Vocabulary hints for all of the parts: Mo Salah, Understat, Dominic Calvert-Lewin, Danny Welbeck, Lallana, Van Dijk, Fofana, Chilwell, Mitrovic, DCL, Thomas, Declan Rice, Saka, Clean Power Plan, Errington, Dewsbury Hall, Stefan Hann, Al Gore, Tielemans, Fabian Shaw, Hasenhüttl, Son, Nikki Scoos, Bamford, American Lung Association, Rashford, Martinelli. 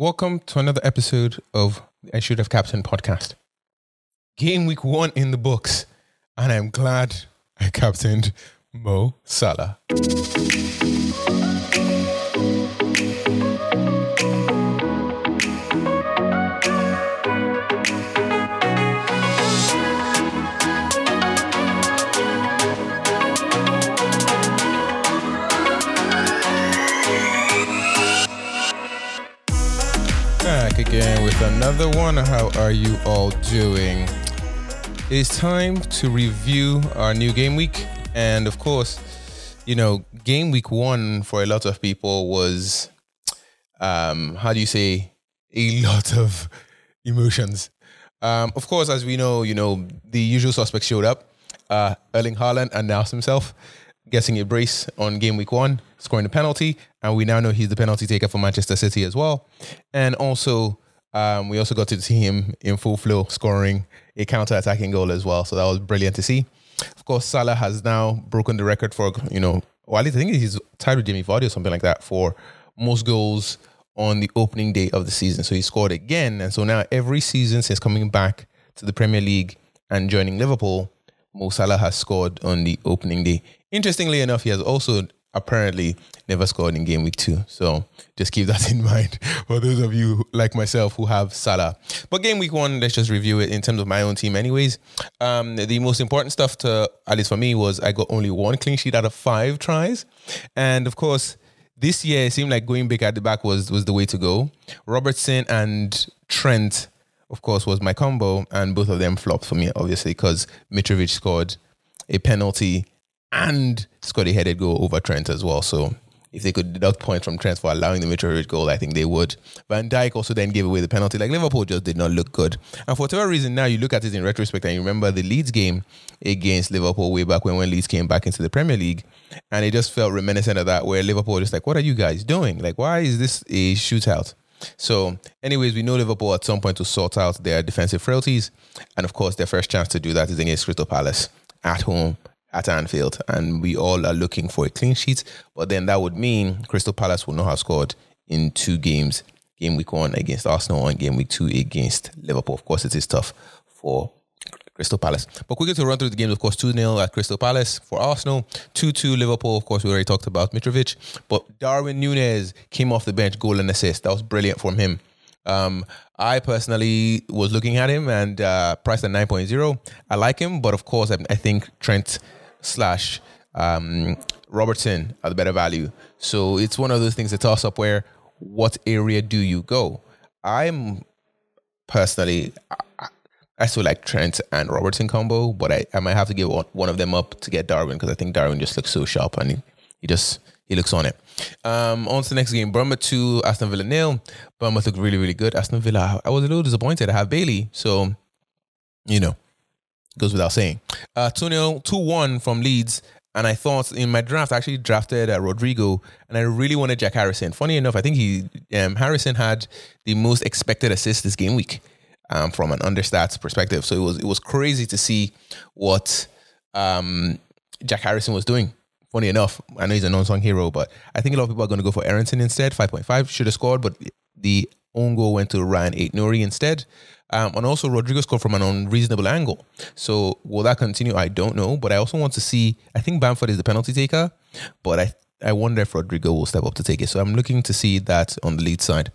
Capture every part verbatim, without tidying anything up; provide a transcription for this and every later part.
Welcome to another episode of the I Should Have Captain podcast. Game week one in the books, and I'm glad I captained Mo Salah. Again with another one. How are you all doing? It's time to review our new game week, and of course, you know, game week one for a lot of people was um how do you say a lot of emotions. Um of course, as we know, you know, the usual suspects showed up. uh Erling Haaland announced himself, getting a brace on game week one, scoring a penalty, and we now know he's the penalty taker for Manchester City as well. And also, um, we also got to see him in full flow, scoring a counter-attacking goal as well. So that was brilliant to see. Of course, Salah has now broken the record for, you know, well, I think he's tied with Jamie Vardy or something like that for most goals on the opening day of the season. So he scored again. And so now every season since coming back to the Premier League and joining Liverpool, Mo Salah has scored on the opening day. Interestingly enough, he has also apparently never scored in game week two. So just keep that in mind for those of you like myself who have Salah. But game week one, let's just review it in terms of my own team anyways. Um, the most important stuff, to, at least for me, was I got only one clean sheet out of five tries. And of course, this year it seemed like going big at the back was, was the way to go. Robertson and Trent, of course, was my combo, and both of them flopped for me, obviously, because Mitrovic scored a penalty and scored a headed goal over Trent as well. So if they could deduct points from Trent for allowing the Mitrovic goal, I think they would. Van Dijk also then gave away the penalty. Like, Liverpool just did not look good. And for whatever reason, now you look at it in retrospect and you remember the Leeds game against Liverpool way back when, when Leeds came back into the Premier League. And it just felt reminiscent of that, where Liverpool was just like, what are you guys doing? Like, why is this a shootout? So anyways, we know Liverpool at some point to sort out their defensive frailties. And of course, their first chance to do that is against Crystal Palace at home at Anfield. And we all are looking for a clean sheet. But then that would mean Crystal Palace will not have scored in two games. Game week one against Arsenal and game week two against Liverpool. Of course, it is tough for Crystal Palace. But quickly to run through the games, of course, two nil at Crystal Palace for Arsenal, two two Liverpool, of course, we already talked about Mitrovic, but Darwin Nunes came off the bench, goal and assist. That was brilliant from him. Um, I personally was looking at him and uh, priced at nine point oh. I like him, but of course, I, I think Trent slash um, Robertson are the better value. So it's one of those things, a toss-up where what area do you go? I'm personally... I, I still like Trent and Robertson combo, but I, I might have to give one, one of them up to get Darwin, because I think Darwin just looks so sharp and he, he just, he looks on it. Um, on to the next game, Bournemouth two, Aston Villa nil. Bournemouth looked really, really good. Aston Villa, I was a little disappointed. I have Bailey, so, you know, goes without saying. Uh, two nil, two one from Leeds. And I thought in my draft, I actually drafted uh, Rodrigo, and I really wanted Jack Harrison. Funny enough, I think he um, Harrison had the most expected assist this game week. Um, from an understats perspective. So it was it was crazy to see what um, Jack Harrison was doing. Funny enough, I know he's a non-song hero, but I think a lot of people are going to go for Errington instead. five point five should have scored, but the own goal went to Ryan Aitnuri instead. Um, and also Rodrigo scored from an unreasonable angle. So will that continue? I don't know. But I also want to see, I think Bamford is the penalty taker, but I, I wonder if Rodrigo will step up to take it. So I'm looking to see that on the lead side.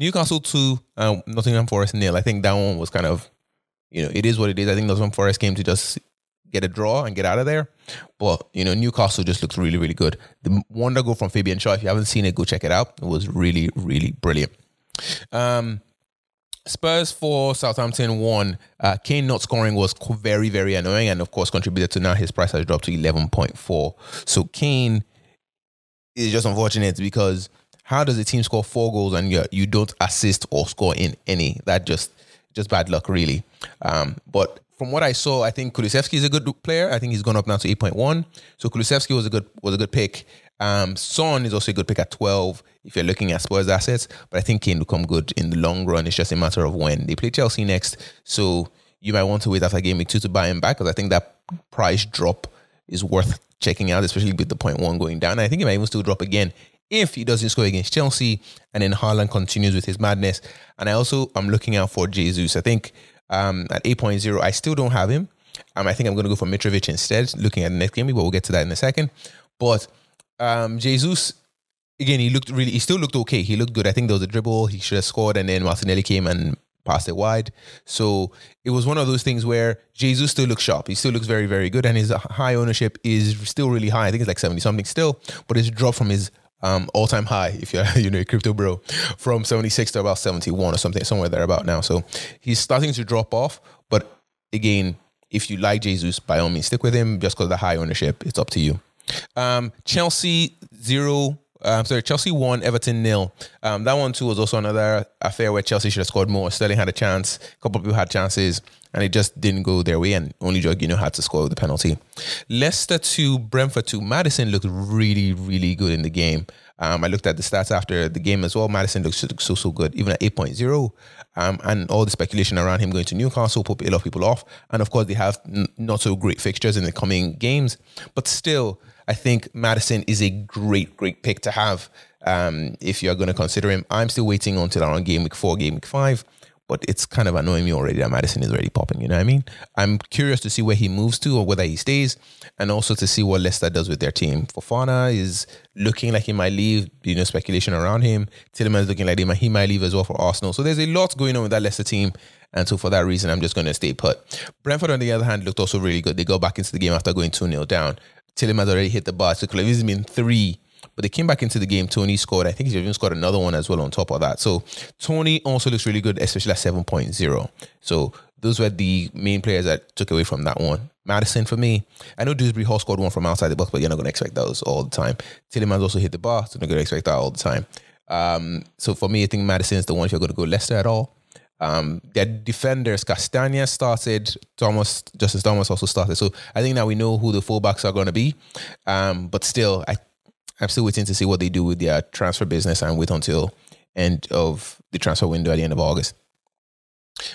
Newcastle two, um, Nottingham Forest nil. I think that one was kind of, you know, it is what it is. I think Nottingham Forest came to just get a draw and get out of there. But, you know, Newcastle just looks really, really good. The wonder goal from Fabian Shaw, if you haven't seen it, go check it out. It was really, really brilliant. Um, Spurs four, Southampton one. Uh, Kane not scoring was very, very annoying, and of course contributed to now his price has dropped to eleven point four. So Kane is just unfortunate, because how does a team score four goals and you you don't assist or score in any? That just just bad luck, really. Um, but from what I saw, I think Kulusevsky is a good player. I think he's gone up now to eight point one. So Kulusevsky was a good was a good pick. Um, Son is also a good pick at twelve if you're looking at Spurs assets. But I think Kane will come good in the long run. It's just a matter of when they play Chelsea next. So you might want to wait after game week two to buy him back, because I think that price drop is worth checking out, especially with the point one going down. I think it might even still drop again if he doesn't score against Chelsea, and then Haaland continues with his madness. And I also, I'm looking out for Jesus. I think um, at eight point oh, I still don't have him. Um, I think I'm going to go for Mitrovic instead, looking at the next game, but we'll get to that in a second. But um, Jesus, again, he looked really, he still looked okay. He looked good. I think there was a dribble. He should have scored, and then Martinelli came and passed it wide. So it was one of those things where Jesus still looks sharp. He still looks very, very good. And his high ownership is still really high. I think it's like seventy something still, but it's dropped from his um, all-time high, if you're, you know, a crypto bro, from seventy-six to about seventy-one or something, somewhere there about now. So he's starting to drop off. But again, if you like Jesus, by all means, stick with him just because of the high ownership. It's up to you. Um, Chelsea zero. Um, sorry, Chelsea one, Everton nil. Um, that one too was also another affair where Chelsea should have scored more. Sterling had a chance, a couple of people had chances, and it just didn't go their way. And only Jorginho had to score with the penalty. Leicester two, Brentford two. Maddison looked really, really good in the game. Um, I looked at the stats after the game as well. Maddison looks so, so good, even at eight point oh. Um, and all the speculation around him going to Newcastle put a lot of people off. And of course, they have n- not so great fixtures in the coming games. But still, I think Maddison is a great, great pick to have um, if you're going to consider him. I'm still waiting until around game week four, game week five. But it's kind of annoying me already that Maddison is already popping, you know what I mean? I'm curious to see where he moves to or whether he stays, and also to see what Leicester does with their team. Fofana is looking like he might leave, you know, speculation around him. Tielemans is looking like he might leave as well for Arsenal. So there's a lot going on with that Leicester team, and so for that reason, I'm just going to stay put. Brentford, on the other hand, looked also really good. They got back into the game after going two nil down. Tielemans already hit the bar, so this has been three. But they came back into the game. Tony scored. I think he's even scored another one as well on top of that. So Tony also looks really good, especially at seven point oh. So those were the main players I took away from that one. Maddison for me. I know Dewsbury Hall scored one from outside the box, but you're not going to expect those all the time. Tielemans also hit the bar, so you're not going to expect that all the time. Um, so for me, I think Maddison is the one if you're going to go Leicester at all. Um, their defenders, Castagna started, Thomas, Justin Thomas also started. So I think now we know who the fullbacks are going to be. Um, but still, I I'm still waiting to see what they do with their transfer business and wait until end of the transfer window at the end of August.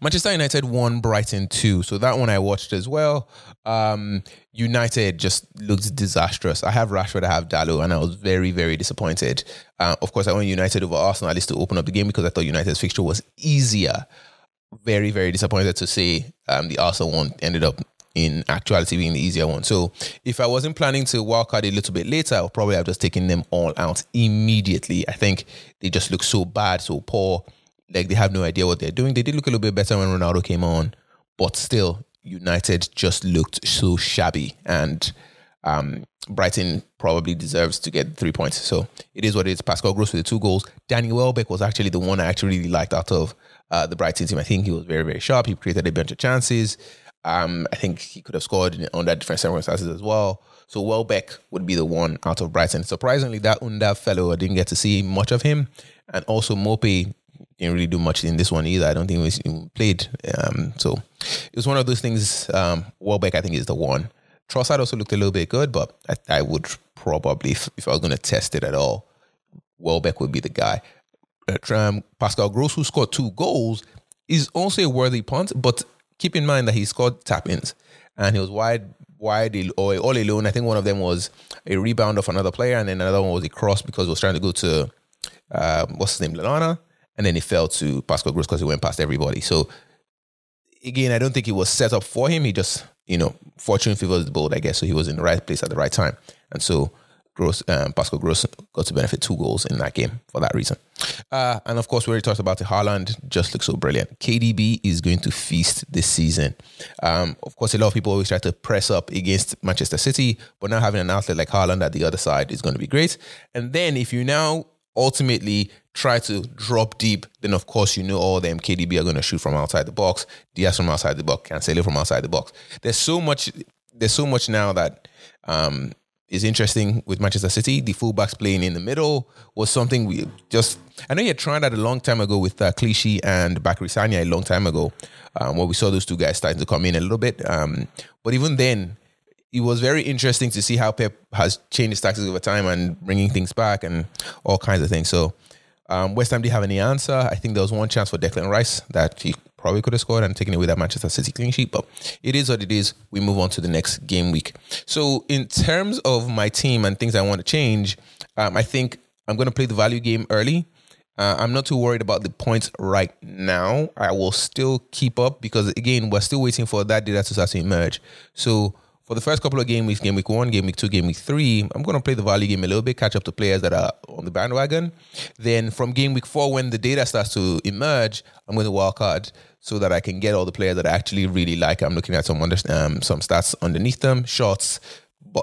Manchester United one, Brighton two. So that one I watched as well. Um, United just looked disastrous. I have Rashford, I have Dalot, and I was very, very disappointed. Uh, of course, I went United over Arsenal at least to open up the game because I thought United's fixture was easier. Very, very disappointed to say um, the Arsenal one ended up in actuality being the easier one. So if I wasn't planning to wildcard a little bit later, I would probably have just taken them all out immediately. I think they just look so bad, so poor. Like they have no idea what they're doing. They did look a little bit better when Ronaldo came on, but still United just looked so shabby, and um, Brighton probably deserves to get three points. So it is what it is. Pascal Gross with the two goals. Danny Welbeck was actually the one I actually really liked out of uh, the Brighton team. I think he was very, very sharp. He created a bunch of chances. Um, I think he could have scored under different circumstances as well. So Welbeck would be the one out of Brighton. Surprisingly, that Unda fellow, I didn't get to see much of him. And also Mope didn't really do much in this one either. I don't think he played. Um, so it was one of those things. Um, Welbeck, I think, is the one. Trossard also looked a little bit good, but I, I would probably, if, if I was going to test it at all, Welbeck would be the guy. Um, Pascal Gross, who scored two goals, is also a worthy punt, but keep in mind that he scored tap-ins and he was wide, wide all alone. I think one of them was a rebound of another player, and then another one was a cross because he was trying to go to, uh, what's his name, Lallana, and then he fell to Pascal Gross because he went past everybody. So, again, I don't think it was set up for him. He just, you know, fortune favors the bold, I guess. So he was in the right place at the right time. And so Gross, um, Pascal Gross got to benefit two goals in that game for that reason. Uh, and of course, we already talked about it. Haaland just looks so brilliant. K D B is going to feast this season. Um, of course, a lot of people always try to press up against Manchester City, but now having an outlet like Haaland at the other side is going to be great. And then if you now ultimately try to drop deep, then of course, you know, all them K D B are going to shoot from outside the box, Diaz from outside the box, Cancelo from outside the box. There's so much, there's so much now that, um, is interesting with Manchester City. The fullbacks playing in the middle was something we just... I know you had tried that a long time ago with uh, Clichy and Bakary Sagna a long time ago, um, where we saw those two guys starting to come in a little bit. Um, but even then, it was very interesting to see how Pep has changed his tactics over time and bringing things back and all kinds of things. So um, West Ham didn't have any answer. I think there was one chance for Declan Rice that he probably could have scored and taken away that Manchester City clean sheet, but it is what it is. We move on to the next game week. So in terms of my team and things I want to change, um, I think I'm going to play the value game early. Uh, I'm not too worried about the points right now. I will still keep up because, again, we're still waiting for that data to start to emerge. So for the first couple of game weeks, game week one, game week two, game week three, I'm going to play the value game a little bit, catch up to players that are on the bandwagon. Then from game week four, when the data starts to emerge, I'm going to wild card so that I can get all the players that I actually really like. I'm looking at some under, um, some stats underneath them, shots,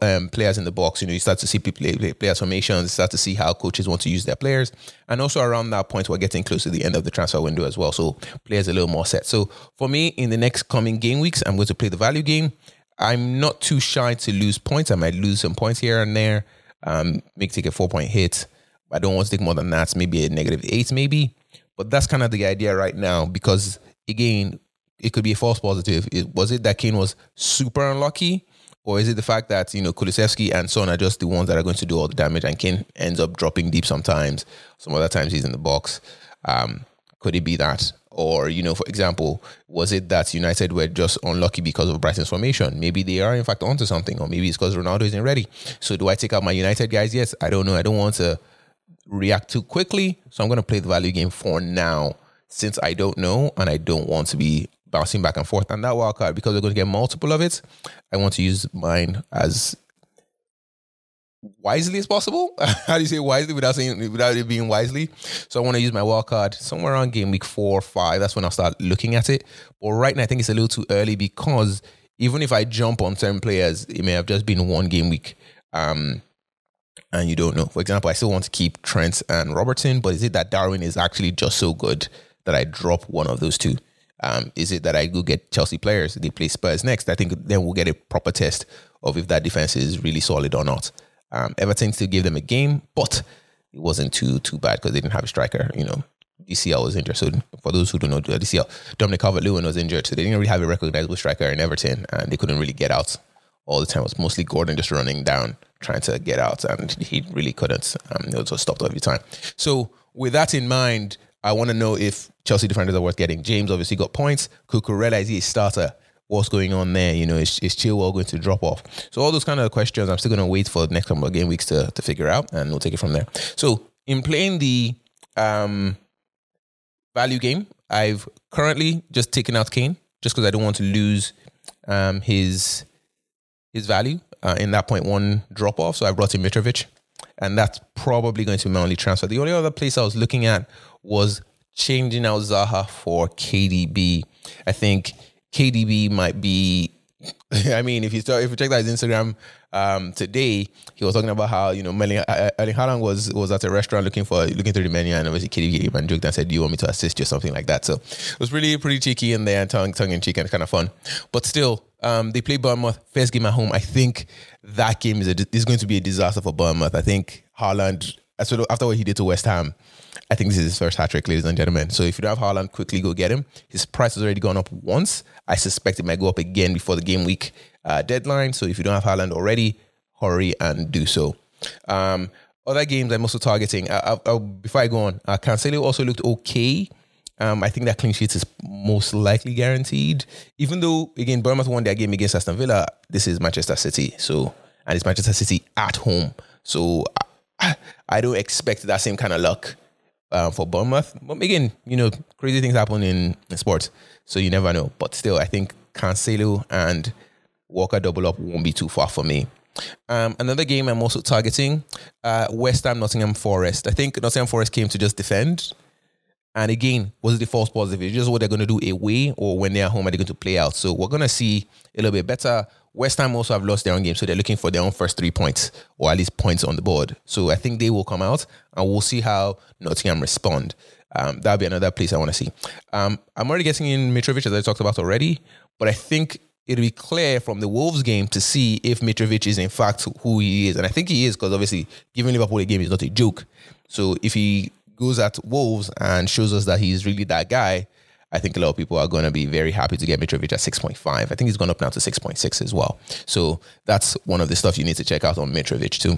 Um, players in the box. You know, you start to see people play, play, players formations, you start to see how coaches want to use their players. And also around that point, we're getting close to the end of the transfer window as well. So players a little more set. So for me, in the next coming game weeks, I'm going to play the value game. I'm not too shy to lose points. I might lose some points here and there. Um, maybe take a four point hit. I don't want to take more than that. Maybe a negative eight maybe. But that's kind of the idea right now because, again, it could be a false positive. It, was it that Kane was super unlucky? Or is it the fact that, you know, Kulusevsky and Son are just the ones that are going to do all the damage and Kane ends up dropping deep sometimes. Some other times he's in the box. Um, could it be that? Or, you know, for example, was it that United were just unlucky because of Brighton's formation? Maybe they are, in fact, onto something. Or maybe it's because Ronaldo isn't ready. So do I take out my United guys? Yes, I don't know. I don't want to react too quickly. So I'm going to play the value game for now since I don't know and I don't want to be bouncing back and forth. And that wild card, because we're going to get multiple of it, I want to use mine as wisely as possible. How do you say wisely without saying without it being wisely? So I want to use my wild card somewhere around game week four or five. That's when I'll start looking at it. But right now, I think it's a little too early because even if I jump on certain players, it may have just been one game week. Um, and you don't know. For example, I still want to keep Trent and Robertson, but is it that Darwin is actually just so good that I drop one of those two? Um, is it that I go get Chelsea players? They play Spurs next. I think then we'll get a proper test of if that defense is really solid or not. Um, Everton still gave them a game, but it wasn't too too bad because they didn't have a striker. You know, D C L was injured. So for those who don't know, D C L, Dominic Calvert-Lewin was injured. So they didn't really have a recognizable striker in Everton, and they couldn't really get out all the time. It was mostly Gordon just running down, trying to get out, and he really couldn't. Um, it was stopped every time. So with that in mind, I want to know if Chelsea defenders are worth getting. James obviously got points. Cucurella, is he a starter? What's going on there? You know, is, is Chilwell going to drop off? So all those kind of questions, I'm still going to wait for the next couple of game weeks to, to figure out, and we'll take it from there. So in playing the um, value game, I've currently just taken out Kane just because I don't want to lose um, his his value uh, in that point one drop off. So I brought in Mitrovic, and that's probably going to be my only transfer. The only other place I was looking at was changing out Zaha for K D B. I think K D B might be, I mean, if you start, if you check out his Instagram um, today, he was talking about how, you know, Erling Haaland was was at a restaurant looking for looking through the menu, and obviously K D B came and joked and said, "Do you want me to assist you?" or something like that. So it was really pretty cheeky in there and tongue tongue in cheek and kind of fun. But still, um, they play Bournemouth first game at home. I think that game is a, is going to be a disaster for Bournemouth. I think Haaland, after what he did to West Ham, I think this is his first hat-trick, ladies and gentlemen. So if you don't have Haaland, quickly go get him. His price has already gone up once. I suspect it might go up again before the game week uh, deadline. So if you don't have Haaland already, hurry and do so. Um, other games I'm also targeting. I, I, I, before I go on, uh, Cancelo also looked okay. Um, I think that clean sheet is most likely guaranteed. Even though, again, Bournemouth won their game against Aston Villa, this is Manchester City. So, and it's Manchester City at home. So I, I don't expect that same kind of luck Uh, for Bournemouth. But again, you know, crazy things happen in, in sports, so you never know. But still, I think Cancelo and Walker double up won't be too far for me. Um, another game I'm also targeting, uh, West Ham, Nottingham Forest. I think Nottingham Forest came to just defend. And again, was it the false positive? It's just what they're going to do away, or when they're home, are they going to play out? So we're going to see a little bit better. West Ham also have lost their own game, so they're looking for their own first three points, or at least points on the board. So I think they will come out, and we'll see how Nottingham respond. Um, that'll be another place I want to see. Um, I'm already getting in Mitrovic, as I talked about already, but I think it'll be clear from the Wolves game to see if Mitrovic is in fact who he is. And I think he is, because obviously giving Liverpool a game is not a joke. So if he goes at Wolves and shows us that he's really that guy, I think a lot of people are going to be very happy to get Mitrovic at six point five. I think he's gone up now to six point six as well. So that's one of the stuff you need to check out on Mitrovic too.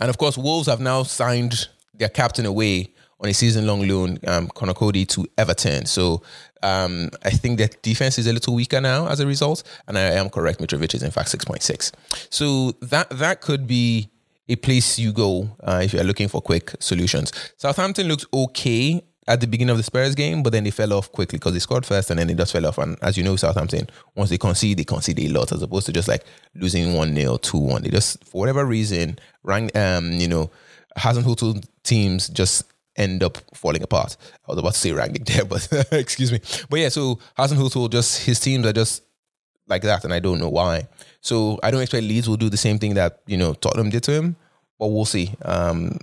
And of course, Wolves have now signed their captain away on a season-long loan, um, Connor Cody, to Everton. So um, I think that defense is a little weaker now as a result. And I am correct, Mitrovic is in fact six point six. So that that could be a place you go uh, if you're looking for quick solutions. Southampton looks okay at the beginning of the Spurs game, but then they fell off quickly because they scored first and then they just fell off. And as you know, Southampton, once they concede, they concede a lot as opposed to just like losing one nil, two one. They just, for whatever reason, rang, um, you know, Hasenhüttl teams just end up falling apart. I was about to say ragged there, but excuse me. But yeah, so Hasenhüttl, just his teams are just like that, and I don't know why. So I don't expect Leeds will do the same thing that, you know, Tottenham did to him, but we'll see. Um,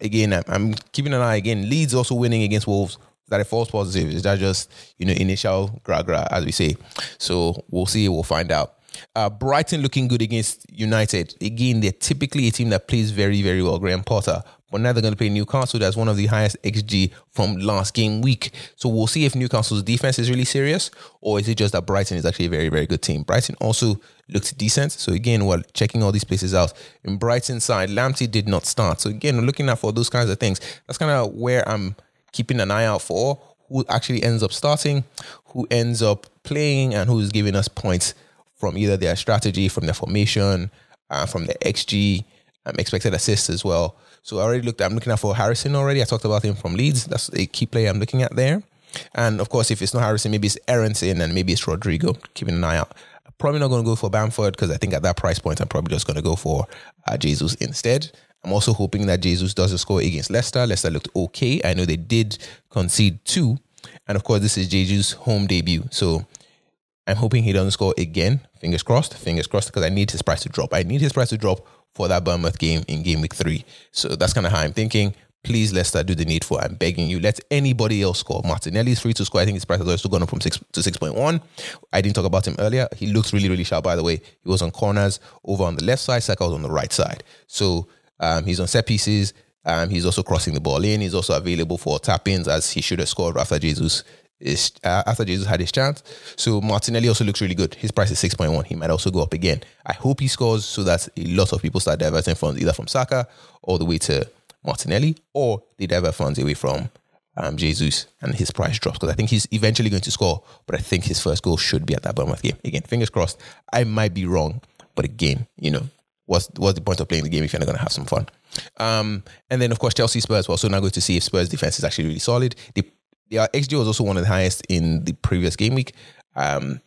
again, I'm, I'm keeping an eye again. Leeds also winning against Wolves. Is that a false positive? Is that just, you know, initial gra-gra, as we say? So we'll see. We'll find out. Uh, Brighton looking good against United. Again, they're typically a team that plays very, very well, Graham Potter. But now they're going to play Newcastle. That's one of the highest X G from last game week. So we'll see if Newcastle's defense is really serious, or is it just that Brighton is actually a very, very good team. Brighton also looked decent. So again, while checking all these places out, in Brighton's side, Lamptey did not start. So again, we're looking out for those kinds of things. That's kind of where I'm keeping an eye out for who actually ends up starting, who ends up playing, and who's giving us points from either their strategy, from their formation, uh, from their X G, um, expected assists as well. So I already looked, I'm looking out for Harrison already. I talked about him from Leeds. That's a key player I'm looking at there. And of course, if it's not Harrison, maybe it's Errington and maybe it's Rodrigo, keeping an eye out. I'm probably not going to go for Bamford because I think at that price point, I'm probably just going to go for uh, Jesus instead. I'm also hoping that Jesus doesn't score against Leicester. Leicester looked okay. I know they did concede two. And of course, this is Jesus' home debut. So I'm hoping he doesn't score again. Fingers crossed, fingers crossed, because I need his price to drop. I need his price to drop for that Bournemouth game in game week three. So that's kind of how I'm thinking. Please, Leicester, do the needful. I'm begging you. Let anybody else score. Martinelli is free to score. I think his price has also gone up from six to six point one. I didn't talk about him earlier. He looks really, really sharp, by the way. He was on corners over on the left side. Saka was on the right side. So um, he's on set pieces. Um, he's also crossing the ball in. He's also available for tap-ins, as he should have scored after Jesus Is, uh, after Jesus had his chance. So Martinelli also looks really good. His price is six point one. He might also go up again. I hope he scores so that a lot of people start diverting funds either from Saka all the way to Martinelli, or they divert funds away from um, Jesus and his price drops, because I think he's eventually going to score, but I think his first goal should be at that Bournemouth game. Again, fingers crossed. I might be wrong, but again, you know, what's, what's the point of playing the game if you're not going to have some fun? Um, and then of course Chelsea Spurs. We're also now going to see if Spurs defense is actually really solid. They Their X G was also one of the highest in the previous game week. Um,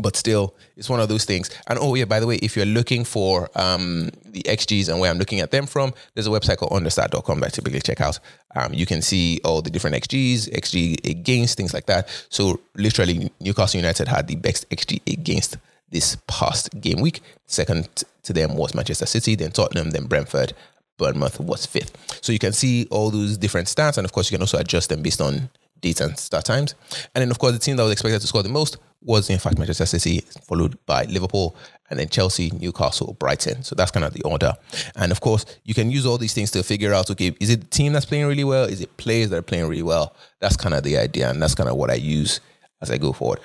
but still, it's one of those things. And oh yeah, by the way, if you're looking for um, the X Gs and where I'm looking at them from, there's a website called understat dot com that I typically check out. Um, you can see all the different X Gs, X G against, things like that. So literally, Newcastle United had the best X G against this past game week. Second to them was Manchester City, then Tottenham, then Brentford. Bournemouth was fifth. So you can see all those different stats, and of course you can also adjust them based on dates and start times. And then of course the team that was expected to score the most was in fact Manchester City, followed by Liverpool, and then Chelsea, Newcastle, Brighton. So that's kind of the order. And of course you can use all these things to figure out, okay, is it the team that's playing really well? Is it players that are playing really well? That's kind of the idea, and that's kind of what I use as I go forward.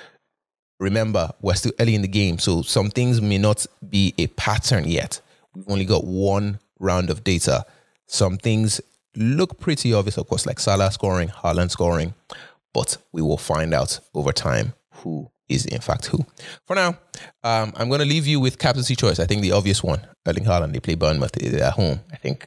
Remember, we're still early in the game, so some things may not be a pattern yet. We've only got one round of data. Some things look pretty obvious, of course, like Salah scoring, Haaland scoring, but we will find out over time who is in fact who. For now, um, I'm going to leave you with captaincy choice. I think the obvious one, Erling Haaland. They play Bournemouth at home. I think,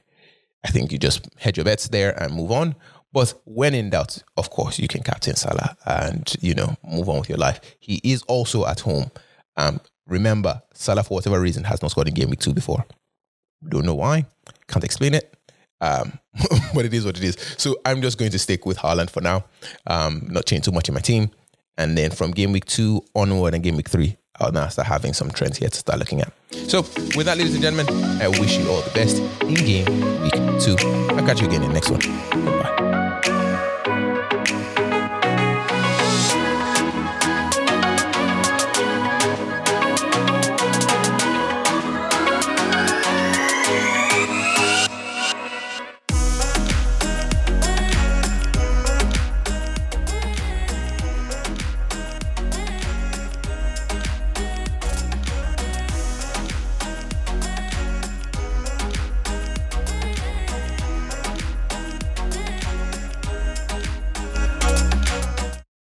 I think you just hedge your bets there and move on. But when in doubt, of course, you can captain Salah and, you know, move on with your life. He is also at home. Um, remember, Salah, for whatever reason, has not scored in game week two before. Don't know why. Can't explain it. Um, but it is what it is. So I'm just going to stick with Haaland for now. Um, not change too much in my team. And then from game week two onward and game week three, I'll now start having some trends here to start looking at. So with that, ladies and gentlemen, I wish you all the best in game week two. I'll catch you again in the next one. Goodbye.